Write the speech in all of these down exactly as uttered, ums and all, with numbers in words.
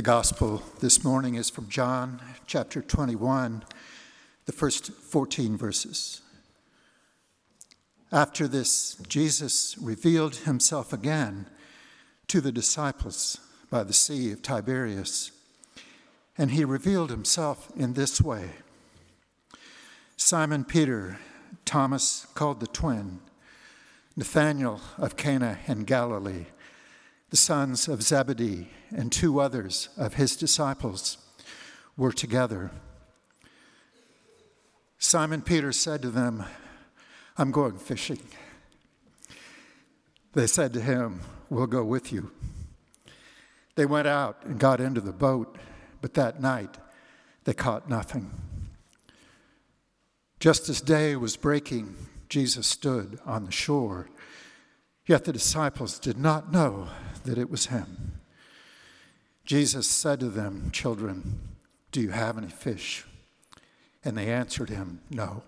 The gospel this morning is from John chapter twenty-one, the first fourteen verses. After this, Jesus revealed himself again to the disciples by the Sea of Tiberias, and he revealed himself in this way. Simon Peter, Thomas called the twin, Nathanael of Cana in Galilee, the sons of Zebedee, and two others of his disciples were together. Simon Peter said to them, "I'm going fishing." They said to him, "We'll go with you." They went out and got into the boat, but that night they caught nothing. Just as day was breaking, Jesus stood on the shore, yet the disciples did not know that it was him. Jesus said to them, "Children, do you have any fish?" And they answered him, "No."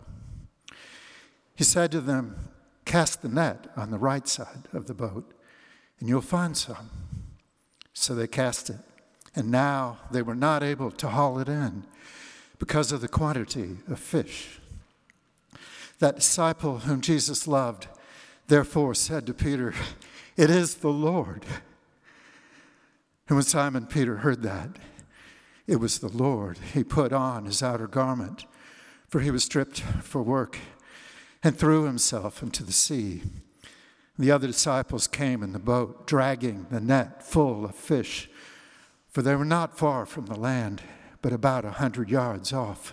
He said to them, "Cast the net on the right side of the boat, and you'll find some." So they cast it, and now they were not able to haul it in because of the quantity of fish. That disciple whom Jesus loved therefore said to Peter, "It is the Lord." And when Simon Peter heard that it was the Lord, he put on his outer garment, for he was stripped for work, and threw himself into the sea. The other disciples came in the boat, dragging the net full of fish, for they were not far from the land, but about a hundred yards off.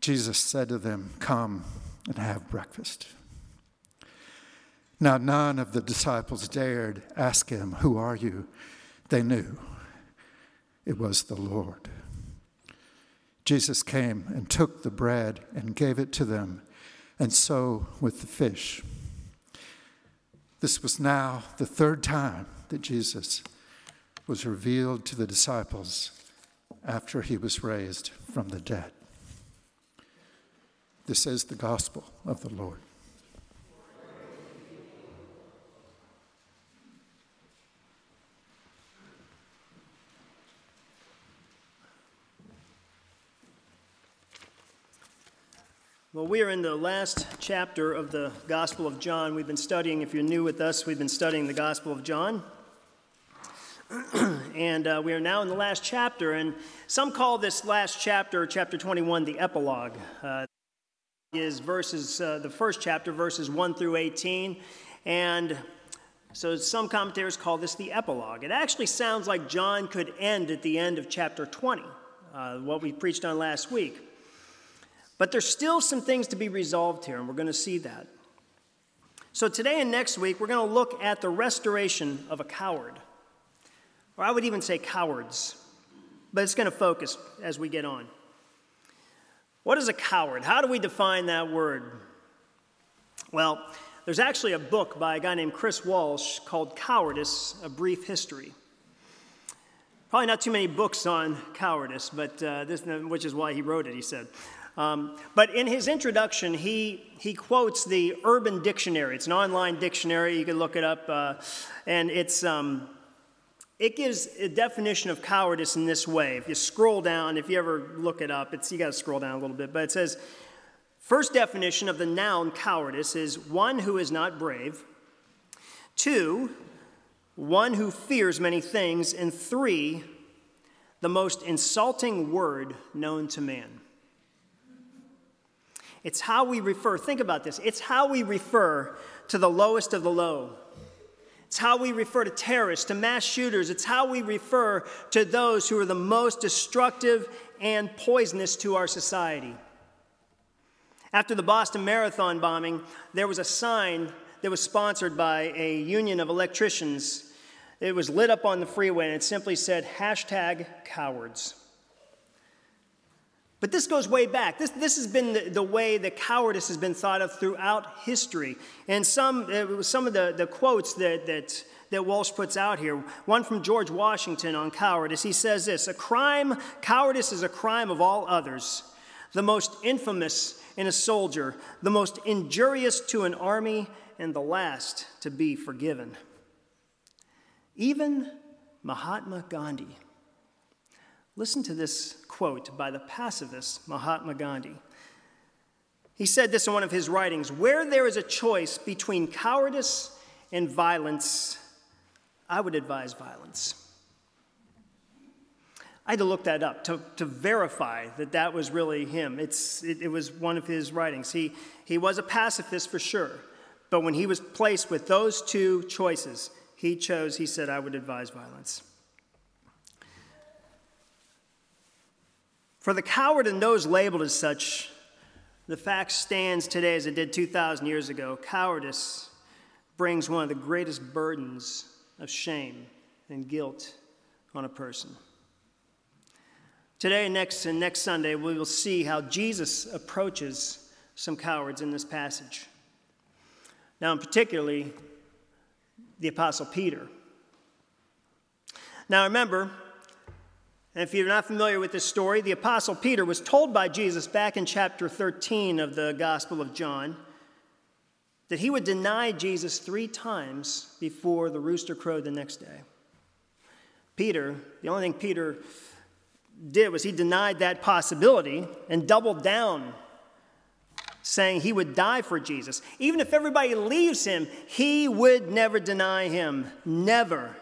Jesus said to them, "Come and have breakfast." Now none of the disciples dared ask him, "Who are you?" They knew it was the Lord. Jesus came and took the bread and gave it to them, and so with the fish. This was now the third time that Jesus was revealed to the disciples after he was raised from the dead. This is the gospel of the Lord. Well, we are in the last chapter of the Gospel of John. We've been studying, if you're new with us, we've been studying the Gospel of John. And uh, we are now in the last chapter, and some call this last chapter, chapter twenty-one, the epilogue. Uh, is verses uh, the first chapter, verses one through eighteen, and so some commentators call this the epilogue. It actually sounds like John could end at the end of chapter twenty, uh, what we preached on last week. But there's still some things to be resolved here, and we're going to see that. So today and next week, we're going to look at the restoration of a coward, or I would even say cowards, but it's going to focus as we get on. What is a coward? How do we define that word? Well, there's actually a book by a guy named Chris Walsh called Cowardice, A Brief History. Probably not too many books on cowardice, but uh, this, which is why he wrote it, he said. Um, but in his introduction, he, he quotes the Urban Dictionary. It's an online dictionary. You can look it up. Uh, and it's... Um, It gives a definition of cowardice in this way. If you scroll down, if you ever look it up, it's, you got to scroll down a little bit. But it says, first definition of the noun cowardice is one who is not brave. Two, one who fears many things. And three, the most insulting word known to man. It's how we refer, think about this, it's how we refer to the lowest of the low. It's how we refer to terrorists, to mass shooters. It's how we refer to those who are the most destructive and poisonous to our society. After the Boston Marathon bombing, there was a sign that was sponsored by a union of electricians. It was lit up on the freeway, and it simply said, hashtag cowards. But this goes way back. This, this has been the, the way that cowardice has been thought of throughout history. And some, some of the, the quotes that, that, that Walsh puts out here, one from George Washington on cowardice, he says this, a crime, cowardice is a crime of all others, the most infamous in a soldier, the most injurious to an army, and the last to be forgiven. Even Mahatma Gandhi. Listen to this quote by the pacifist Mahatma Gandhi. He said this in one of his writings, where there is a choice between cowardice and violence, I would advise violence. I had to look that up to, to verify that that was really him. It's, it, it was one of his writings. He, he was a pacifist for sure, but when he was placed with those two choices, he chose, he said, I would advise violence. For the coward and those labeled as such, the fact stands today as it did two thousand years ago. Cowardice brings one of the greatest burdens of shame and guilt on a person. Today and next, and next Sunday, we will see how Jesus approaches some cowards in this passage. Now, and particularly, the Apostle Peter. Now, remember, and if you're not familiar with this story, the Apostle Peter was told by Jesus back in chapter thirteen of the Gospel of John that he would deny Jesus three times before the rooster crowed the next day. Peter, the only thing Peter did was he denied that possibility and doubled down, saying he would die for Jesus. Even if everybody leaves him, he would never deny him. Never.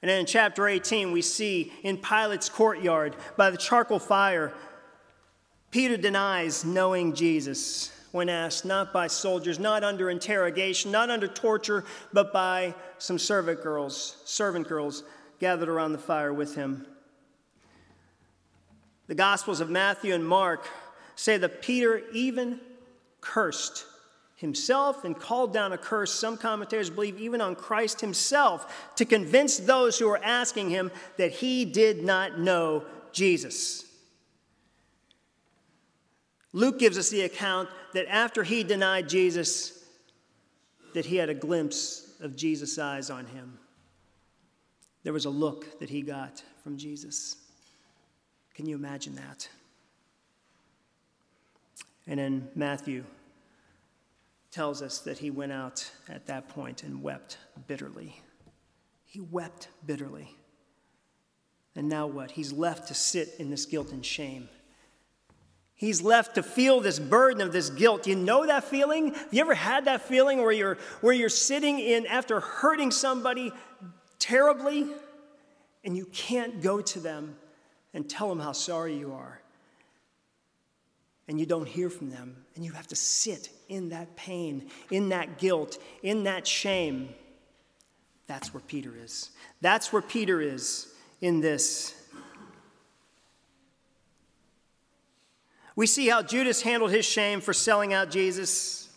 And then in chapter eighteen, we see in Pilate's courtyard by the charcoal fire, Peter denies knowing Jesus when asked, not by soldiers, not under interrogation, not under torture, but by some servant girls, servant girls gathered around the fire with him. The Gospels of Matthew and Mark say that Peter even cursed himself and called down a curse, some commentators believe even on Christ himself, to convince those who were asking him that he did not know Jesus. Luke gives us the account that after he denied Jesus, that he had a glimpse of Jesus' eyes on him. There was a look that he got from Jesus. Can you imagine that? And then Matthew tells us that he went out at that point and wept bitterly. He wept bitterly. And now what? He's left to sit in this guilt and shame. He's left to feel this burden of this guilt. You know that feeling? Have you ever had that feeling where you're where you're sitting in after hurting somebody terribly and you can't go to them and tell them how sorry you are? And you don't hear from them, and you have to sit in that pain, in that guilt, in that shame. That's where Peter is. That's where Peter is in this. We see how Judas handled his shame for selling out Jesus.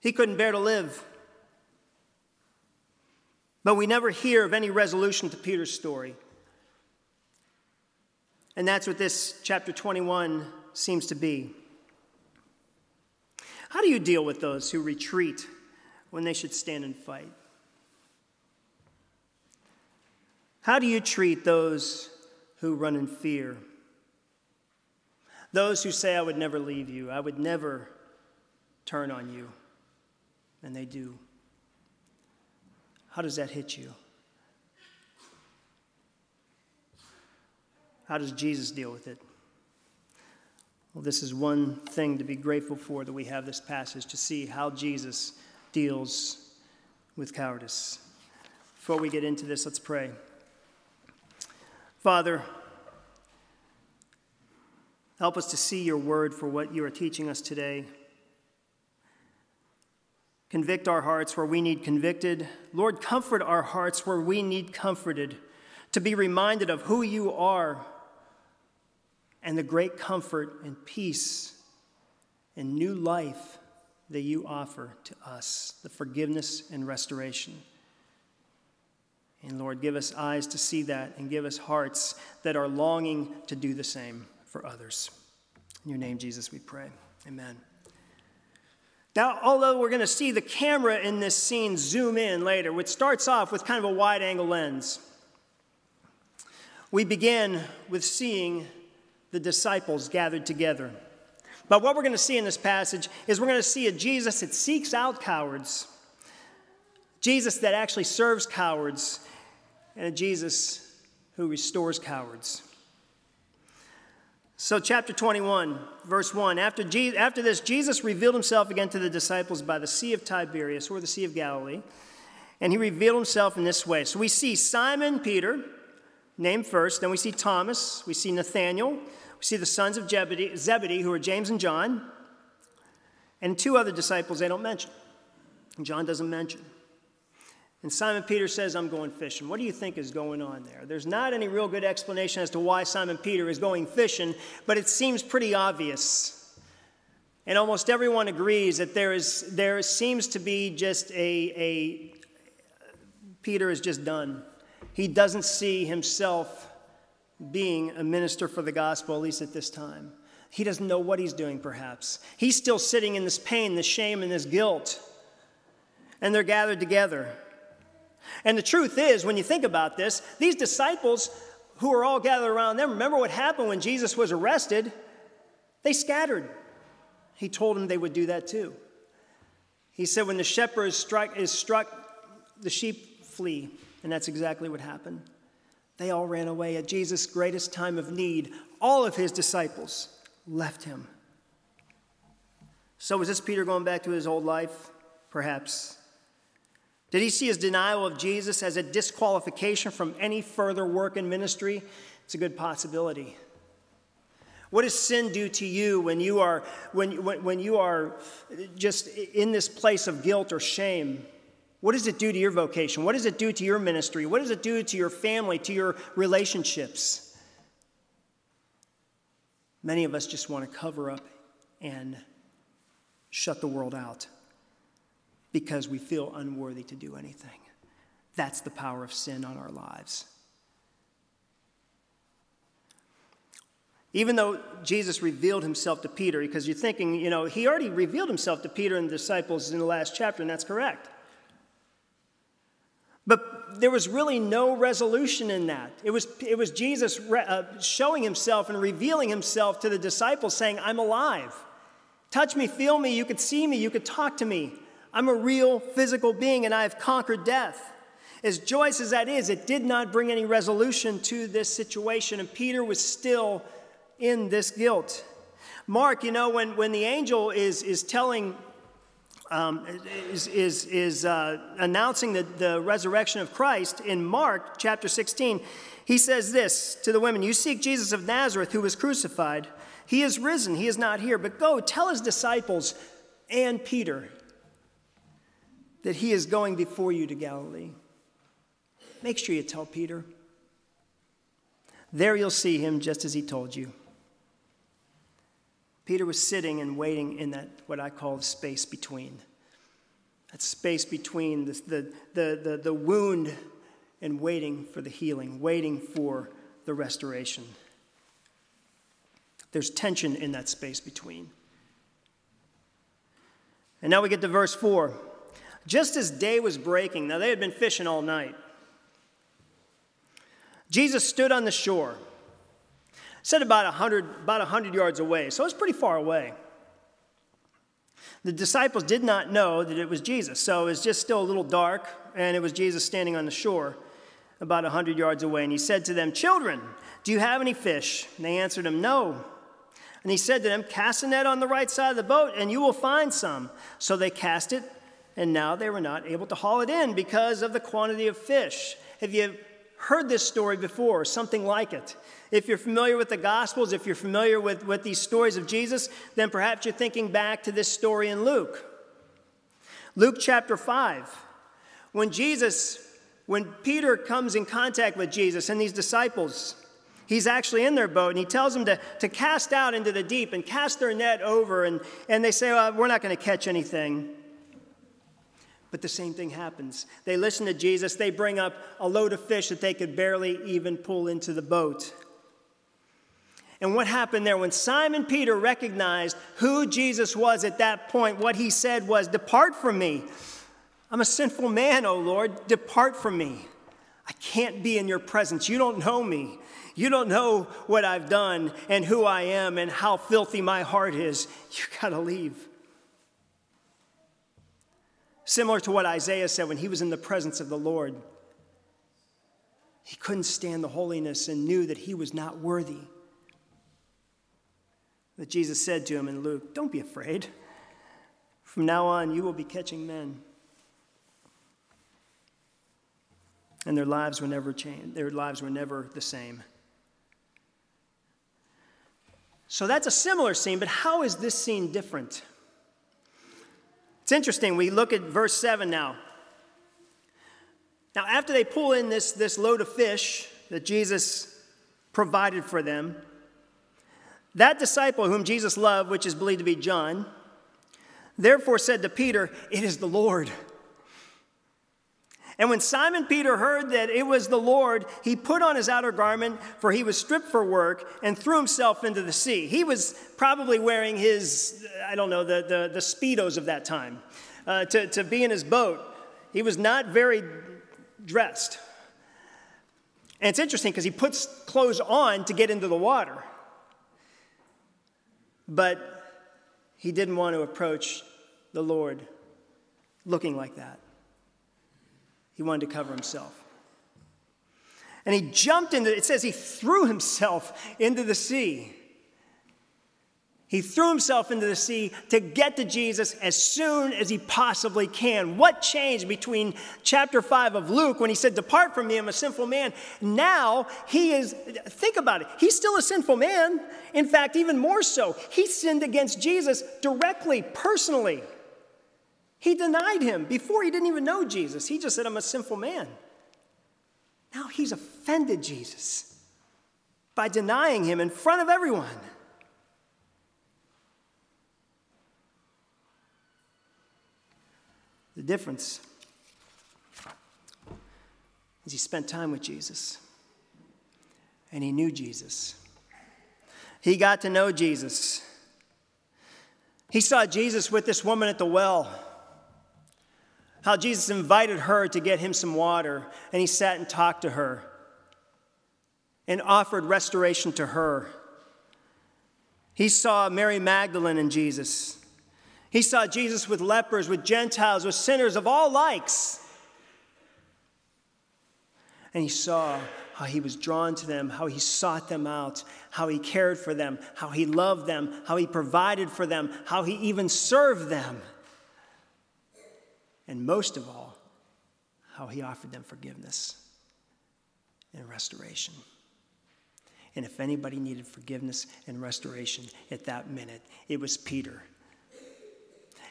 He couldn't bear to live. But we never hear of any resolution to Peter's story. And that's what this chapter twenty-one seems to be. How do you deal with those who retreat when they should stand and fight? How do you treat those who run in fear? Those who say, I would never leave you, I would never turn on you, and they do. How does that hit you? How does Jesus deal with it? Well, this is one thing to be grateful for, that we have this passage to see how Jesus deals with cowardice. Before we get into this, let's pray. Father, help us to see your word for what you are teaching us today. Convict our hearts where we need convicted. Lord, comfort our hearts where we need comforted, to be reminded of who you are, and the great comfort and peace and new life that you offer to us, the forgiveness and restoration. And Lord, give us eyes to see that, and give us hearts that are longing to do the same for others. In your name, Jesus, we pray. Amen. Now, although we're going to see the camera in this scene zoom in later, which starts off with kind of a wide-angle lens, we begin with seeing the disciples gathered together. But what we're going to see in this passage is we're going to see a Jesus that seeks out cowards, Jesus that actually serves cowards, and a Jesus who restores cowards. So chapter twenty-one, verse one, after, Je- after this, Jesus revealed himself again to the disciples by the Sea of Tiberias, or the Sea of Galilee, and he revealed himself in this way. So we see Simon Peter, named first, then we see Thomas, we see Nathanael, we see the sons of Zebedee, Zebedee, who are James and John, and two other disciples they don't mention. John doesn't mention. And Simon Peter says, I'm going fishing. What do you think is going on there? There's not any real good explanation as to why Simon Peter is going fishing, but it seems pretty obvious. And almost everyone agrees that there is there seems to be just a, a Peter is just done. He doesn't see himself being a minister for the gospel, at least at this time. He doesn't know what he's doing, perhaps. He's still sitting in this pain, this shame, and this guilt. And they're gathered together. And the truth is, when you think about this, these disciples who are all gathered around them, remember what happened when Jesus was arrested? They scattered. He told them they would do that too. He said, when the shepherd is struck, is struck, the sheep flee. And that's exactly what happened. They all ran away at Jesus' greatest time of need. All of his disciples left him. So was this Peter going back to his old life? Perhaps. Did he see his denial of Jesus as a disqualification from any further work in ministry? It's a good possibility. What does sin do to you when you are when, when, when you are just in this place of guilt or shame? What does it do to your vocation? What does it do to your ministry? What does it do to your family, to your relationships? Many of us just want to cover up and shut the world out, because we feel unworthy to do anything. That's the power of sin on our lives. Even though Jesus revealed himself to Peter, because you're thinking, you know, he already revealed himself to Peter and the disciples in the last chapter, and that's correct. But there was really no resolution in that. It was, it was Jesus re- uh, showing himself and revealing himself to the disciples, saying, I'm alive. Touch me, feel me, you could see me, you could talk to me. I'm a real physical being, and I have conquered death. As joyous as that is, it did not bring any resolution to this situation, and Peter was still in this guilt. Mark, you know, when, when the angel is is telling, um, is is, is uh, announcing the, the resurrection of Christ, in Mark chapter sixteen, he says this to the women, you seek Jesus of Nazareth, who was crucified. He is risen, he is not here, but go tell his disciples and Peter that he is going before you to Galilee. Make sure you tell Peter. There you'll see him just as he told you. Peter was sitting and waiting in that, what I call, space between. That space between the, the, the, the, the wound and waiting for the healing, waiting for the restoration. There's tension in that space between. And now we get to verse four. Just as day was breaking, now they had been fishing all night, Jesus stood on the shore, said about one hundred, about one hundred yards away, so it was pretty far away. The disciples did not know that it was Jesus, so it was just still a little dark, and it was Jesus standing on the shore about one hundred yards away. And he said to them, children, do you have any fish? And they answered him, no. And he said to them, cast a net on the right side of the boat, and you will find some. So they cast it. And now they were not able to haul it in because of the quantity of fish. Have you heard this story before, something like it? If you're familiar with the Gospels, if you're familiar with, with these stories of Jesus, then perhaps you're thinking back to this story in Luke. Luke chapter five, when Jesus, when Peter comes in contact with Jesus and these disciples, he's actually in their boat, and he tells them to, to cast out into the deep and cast their net over, and, and they say, well, we're not going to catch anything. But the same thing happens. They listen to Jesus. They bring up a load of fish that they could barely even pull into the boat. And what happened there? When Simon Peter recognized who Jesus was at that point, what he said was, "Depart from me. I'm a sinful man, O Lord. Depart from me. I can't be in your presence. You don't know me. You don't know what I've done and who I am and how filthy my heart is. You got to leave." Similar to what Isaiah said when he was in the presence of the Lord. He couldn't stand the holiness and knew that he was not worthy. But Jesus said to him in Luke, "Don't be afraid. From now on, you will be catching men." And their lives were never changed. Their lives were never the same. So that's a similar scene, but how is this scene different? It's interesting. We look at verse seven now. Now, after they pull in this, this load of fish that Jesus provided for them, that disciple whom Jesus loved, which is believed to be John, therefore said to Peter, "It is the Lord." And when Simon Peter heard that it was the Lord, he put on his outer garment, for he was stripped for work, and threw himself into the sea. He was probably wearing his, I don't know, the, the, the Speedos of that time uh, to, to be in his boat. He was not very dressed. And it's interesting because he puts clothes on to get into the water. But he didn't want to approach the Lord looking like that. He wanted to cover himself. And he jumped into, it says he threw himself into the sea. He threw himself into the sea to get to Jesus as soon as he possibly can. What changed between chapter five of Luke when he said, "Depart from me, I'm a sinful man"? Now he is, think about it, he's still a sinful man. In fact, even more so, he sinned against Jesus directly, personally. He denied him before he didn't even know Jesus. He just said, "I'm a sinful man." Now he's offended Jesus by denying him in front of everyone. The difference is he spent time with Jesus and he knew Jesus. He got to know Jesus. He saw Jesus with this woman at the well. How Jesus invited her to get him some water, and he sat and talked to her and offered restoration to her. He saw Mary Magdalene in Jesus. He saw Jesus with lepers, with Gentiles, with sinners of all likes. And he saw how he was drawn to them, how he sought them out, how he cared for them, how he loved them, how he provided for them, how he even served them. And most of all, how he offered them forgiveness and restoration. And if anybody needed forgiveness and restoration at that minute, it was Peter.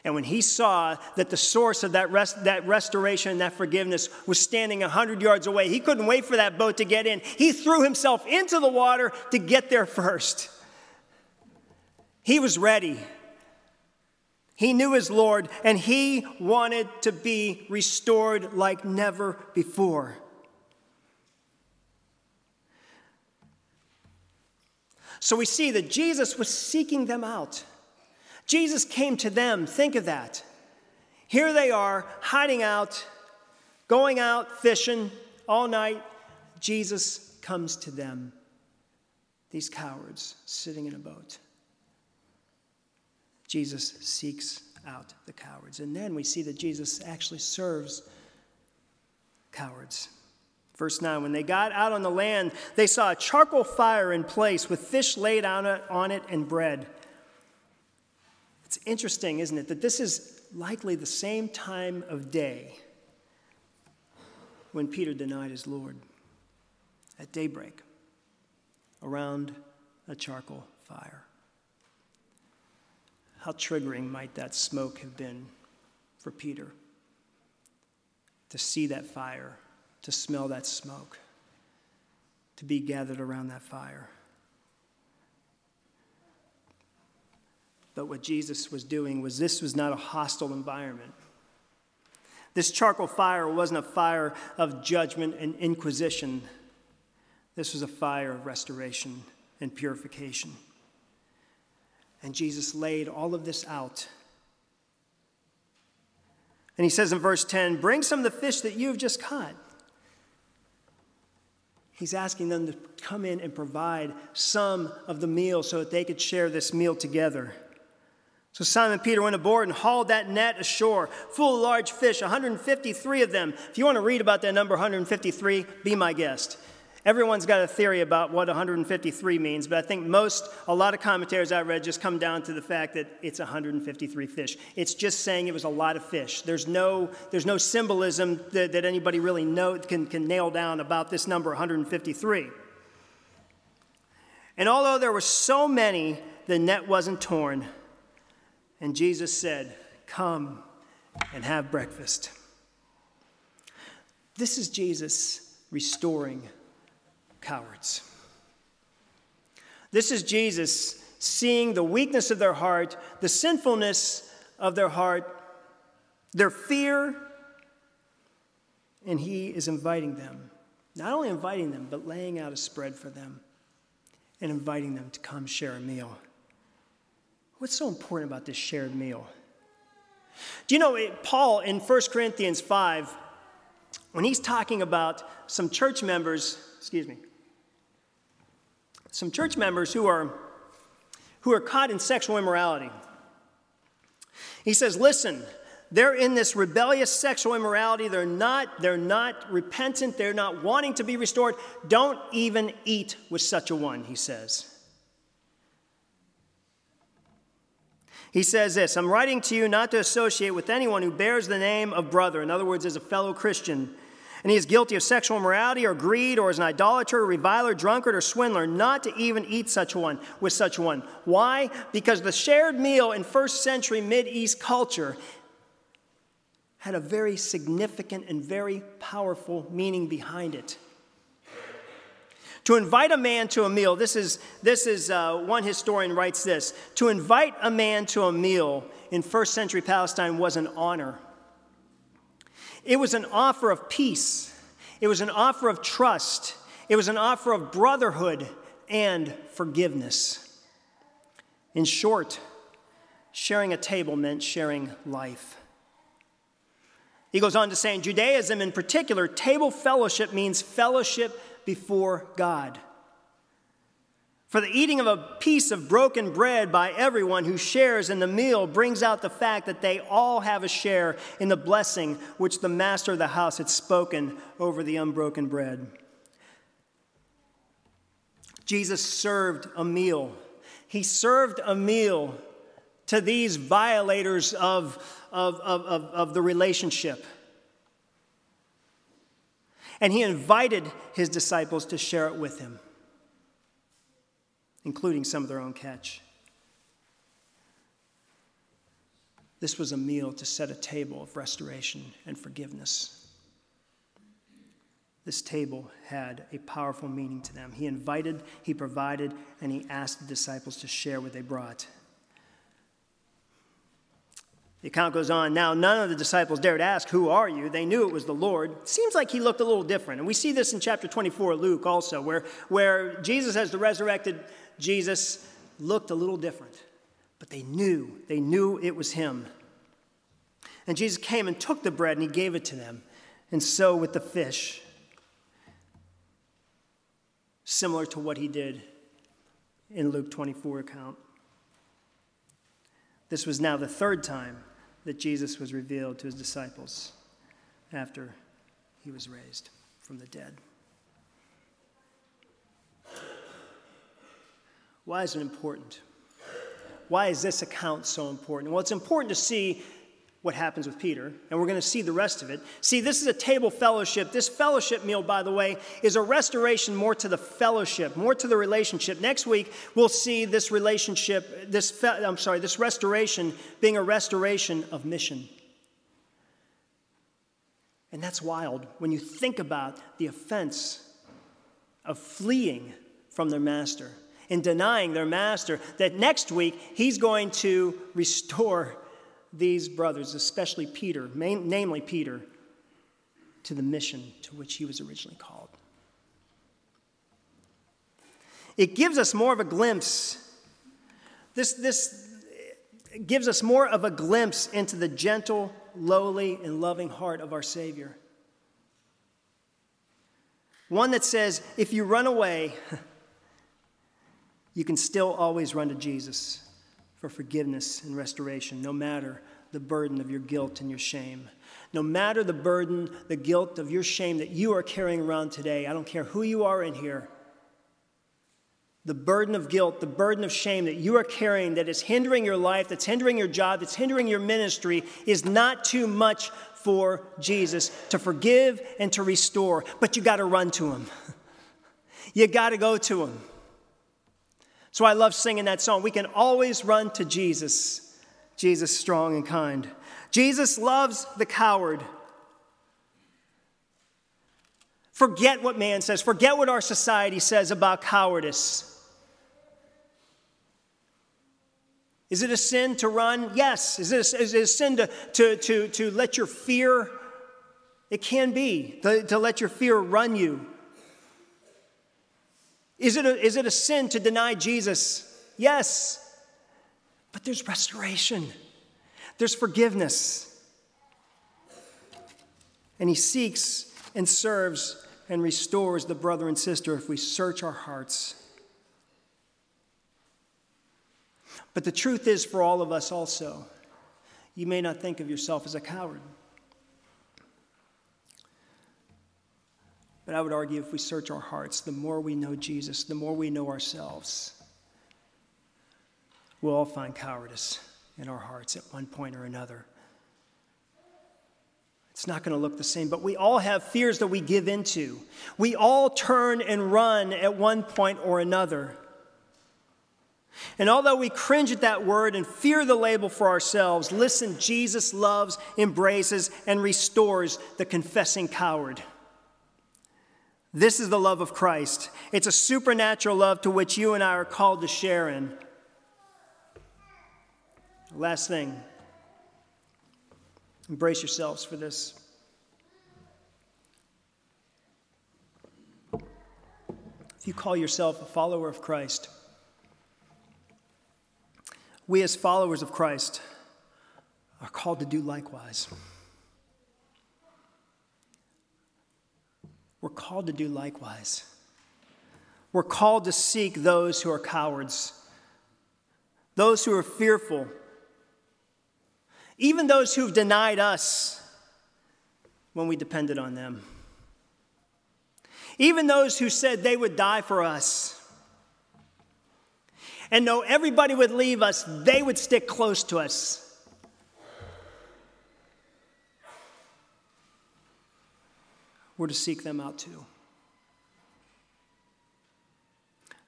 And when he saw that the source of that rest, that restoration and that forgiveness was standing one hundred yards away, he couldn't wait for that boat to get in. He threw himself into the water to get there first. He was ready. He knew his Lord, and he wanted to be restored like never before. So we see that Jesus was seeking them out. Jesus came to them. Think of that. Here they are, hiding out, going out fishing all night. Jesus comes to them, these cowards sitting in a boat. Jesus seeks out the cowards. And then we see that Jesus actually serves cowards. Verse nine, when they got out on the land, they saw a charcoal fire in place with fish laid on it, on it and bread. It's interesting, isn't it, that this is likely the same time of day when Peter denied his Lord at daybreak around a charcoal fire. How triggering might that smoke have been for Peter to see that fire, to smell that smoke, to be gathered around that fire. But what Jesus was doing was this was not a hostile environment. This charcoal fire wasn't a fire of judgment and inquisition. This was a fire of restoration and purification. And Jesus laid all of this out. And he says in verse ten, bring some of the fish that you've just caught. He's asking them to come in and provide some of the meal so that they could share this meal together. So Simon Peter went aboard and hauled that net ashore, full of large fish, one hundred fifty-three of them. If you want to read about that number, one hundred fifty-three, be my guest. Everyone's got a theory about what one hundred fifty-three means, but I think most, a lot of commentaries I read just come down to the fact that it's one hundred fifty-three fish. It's just saying it was a lot of fish. There's no there's no symbolism that, that anybody really know can, can nail down about this number, one hundred fifty-three. And although there were so many, the net wasn't torn. And Jesus said, come and have breakfast. This is Jesus restoring cowards. This is Jesus seeing the weakness of their heart, the sinfulness of their heart, their fear, and he is inviting them, not only inviting them, but laying out a spread for them and inviting them to come share a meal. What's so important about this shared meal? Do you know, it, Paul in First Corinthians five, when he's talking about some church members, excuse me, some church members who are, who are caught in sexual immorality. He says, listen, they're in this rebellious sexual immorality. They're not, they're not repentant. They're not wanting to be restored. Don't even eat with such a one, he says. He says this, I'm writing to you not to associate with anyone who bears the name of brother. In other words, is a fellow Christian. And he is guilty of sexual immorality or greed or is an idolater, or reviler, drunkard, or swindler, not to even eat such one with such one. Why? Because the shared meal in first century Mideast culture had a very significant and very powerful meaning behind it. To invite a man to a meal, this is, this is uh, one historian writes this, to invite a man to a meal in first century Palestine was an honor. It was an offer of peace. It was an offer of trust. It was an offer of brotherhood and forgiveness. In short, sharing a table meant sharing life. He goes on to say, in Judaism in particular, table fellowship means fellowship before God. For the eating of a piece of broken bread by everyone who shares in the meal brings out the fact that they all have a share in the blessing which the master of the house had spoken over the unbroken bread. Jesus served a meal. He served a meal to these violators of, of, of, of, of the relationship. And he invited his disciples to share it with him, including some of their own catch. This was a meal to set a table of restoration and forgiveness. This table had a powerful meaning to them. He invited, he provided, and he asked the disciples to share what they brought. The account goes on. Now, none of the disciples dared ask, who are you? They knew it was the Lord. Seems like he looked a little different. And we see this in chapter twenty-four of Luke also, where, where Jesus, as the resurrected Jesus, looked a little different. But they knew. They knew it was him. And Jesus came and took the bread, and he gave it to them. And so with the fish, similar to what he did in Luke twenty-four account. This was now the third time that Jesus was revealed to his disciples after he was raised from the dead. Why is it important? Why is this account so important? Well, it's important to see what happens with Peter, and we're going to see the rest of it. See, this is a table fellowship. This fellowship meal, by the way, is a restoration more to the fellowship, more to the relationship. Next week, we'll see this relationship, this, fe- I'm sorry, this restoration being a restoration of mission. And that's wild when you think about the offense of fleeing from their master and denying their master, that next week, he's going to restore these brothers, especially Peter, namely Peter, to the mission to which he was originally called. It gives us more of a glimpse. This, this gives us more of a glimpse into the gentle, lowly, and loving heart of our Savior. One that says, if you run away, you can still always run to Jesus for forgiveness and restoration, no matter the burden of your guilt and your shame. No matter the burden, the guilt of your shame that you are carrying around today, I don't care who you are in here, the burden of guilt, the burden of shame that you are carrying that is hindering your life, that's hindering your job, that's hindering your ministry is not too much for Jesus to forgive and to restore. But you got to run to him. You got to go to him. So I love singing that song. We can always run to Jesus. Jesus strong and kind. Jesus loves the coward. Forget what man says. Forget what our society says about cowardice. Is it a sin to run? Yes. Is it a, is it a sin to, to, to, to let your fear? It can be. To, to let your fear run you. Is it a, is it a sin to deny Jesus? Yes. But there's restoration. There's forgiveness. And he seeks and serves and restores the brother and sister if we search our hearts. But the truth is for all of us also, you may not think of yourself as a coward. But I would argue if we search our hearts, the more we know Jesus, the more we know ourselves, we'll all find cowardice in our hearts at one point or another. It's not going to look the same, but we all have fears that we give into. We all turn and run at one point or another. And although we cringe at that word and fear the label for ourselves, listen, Jesus loves, embraces, and restores the confessing coward. This is the love of Christ. It's a supernatural love to which you and I are called to share in. Last thing. Embrace yourselves for this. If you call yourself a follower of Christ, we as followers of Christ are called to do likewise. We're called to do likewise. We're called to seek those who are cowards, those who are fearful, even those who've denied us when we depended on them. Even those who said they would die for us. And though everybody would leave us, they would stick close to us. We're to seek them out too.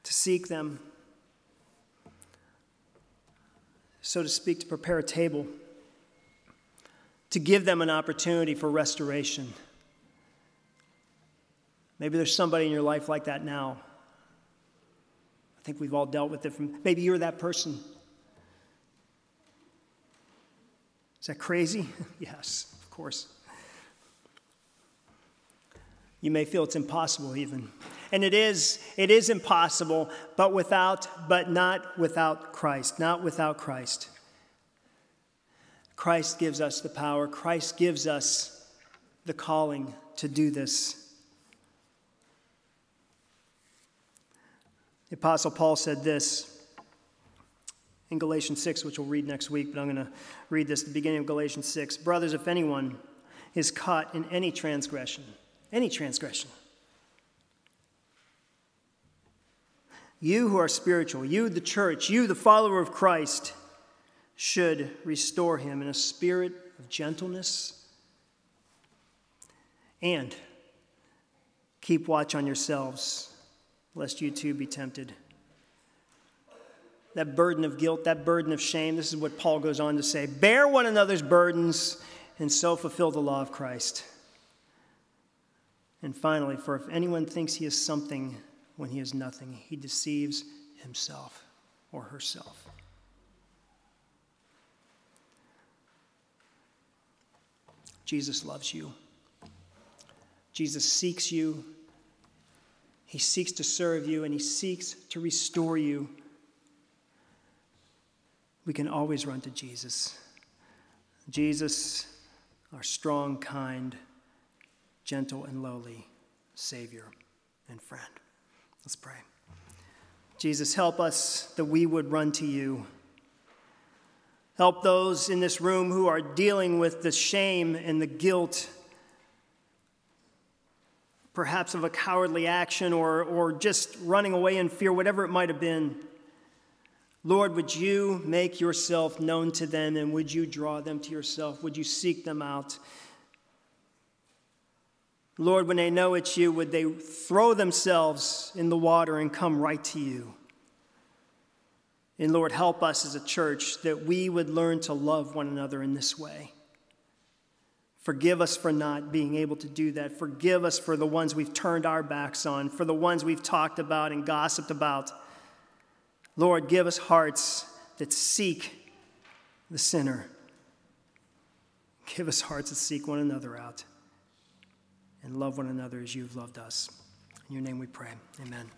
To seek them, so to speak, to prepare a table, to give them an opportunity for restoration. Maybe there's somebody in your life like that now. I think we've all dealt with it. From, maybe you're that person. Is that crazy? Yes, of course. You may feel it's impossible even. And it is, it is impossible, but without, but not without Christ. Not without Christ. Christ gives us the power. Christ gives us the calling to do this. The Apostle Paul said this in Galatians six, which we'll read next week, but I'm going to read this at the beginning of Galatians six. Brothers, if anyone is caught in any transgression, any transgression, you who are spiritual, you the church, you the follower of Christ, should restore him in a spirit of gentleness, and keep watch on yourselves, lest you too be tempted. That burden of guilt, that burden of shame, this is what Paul goes on to say. Bear one another's burdens, and so fulfill the law of Christ. And finally, for if anyone thinks he is something when he is nothing, he deceives himself or herself. Jesus loves you. Jesus seeks you. He seeks to serve you, and he seeks to restore you. We can always run to Jesus. Jesus, our strong, kind, gentle, and lowly Savior and friend. Let's pray. Jesus, help us that we would run to you. Help those in this room who are dealing with the shame and the guilt, perhaps of a cowardly action or, or just running away in fear, whatever it might have been. Lord, would you make yourself known to them, and would you draw them to yourself? Would you seek them out? Lord, when they know it's you, would they throw themselves in the water and come right to you? And Lord, help us as a church that we would learn to love one another in this way. Forgive us for not being able to do that. Forgive us for the ones we've turned our backs on, for the ones we've talked about and gossiped about. Lord, give us hearts that seek the sinner. Give us hearts that seek one another out and love one another as you've loved us. In your name we pray. Amen.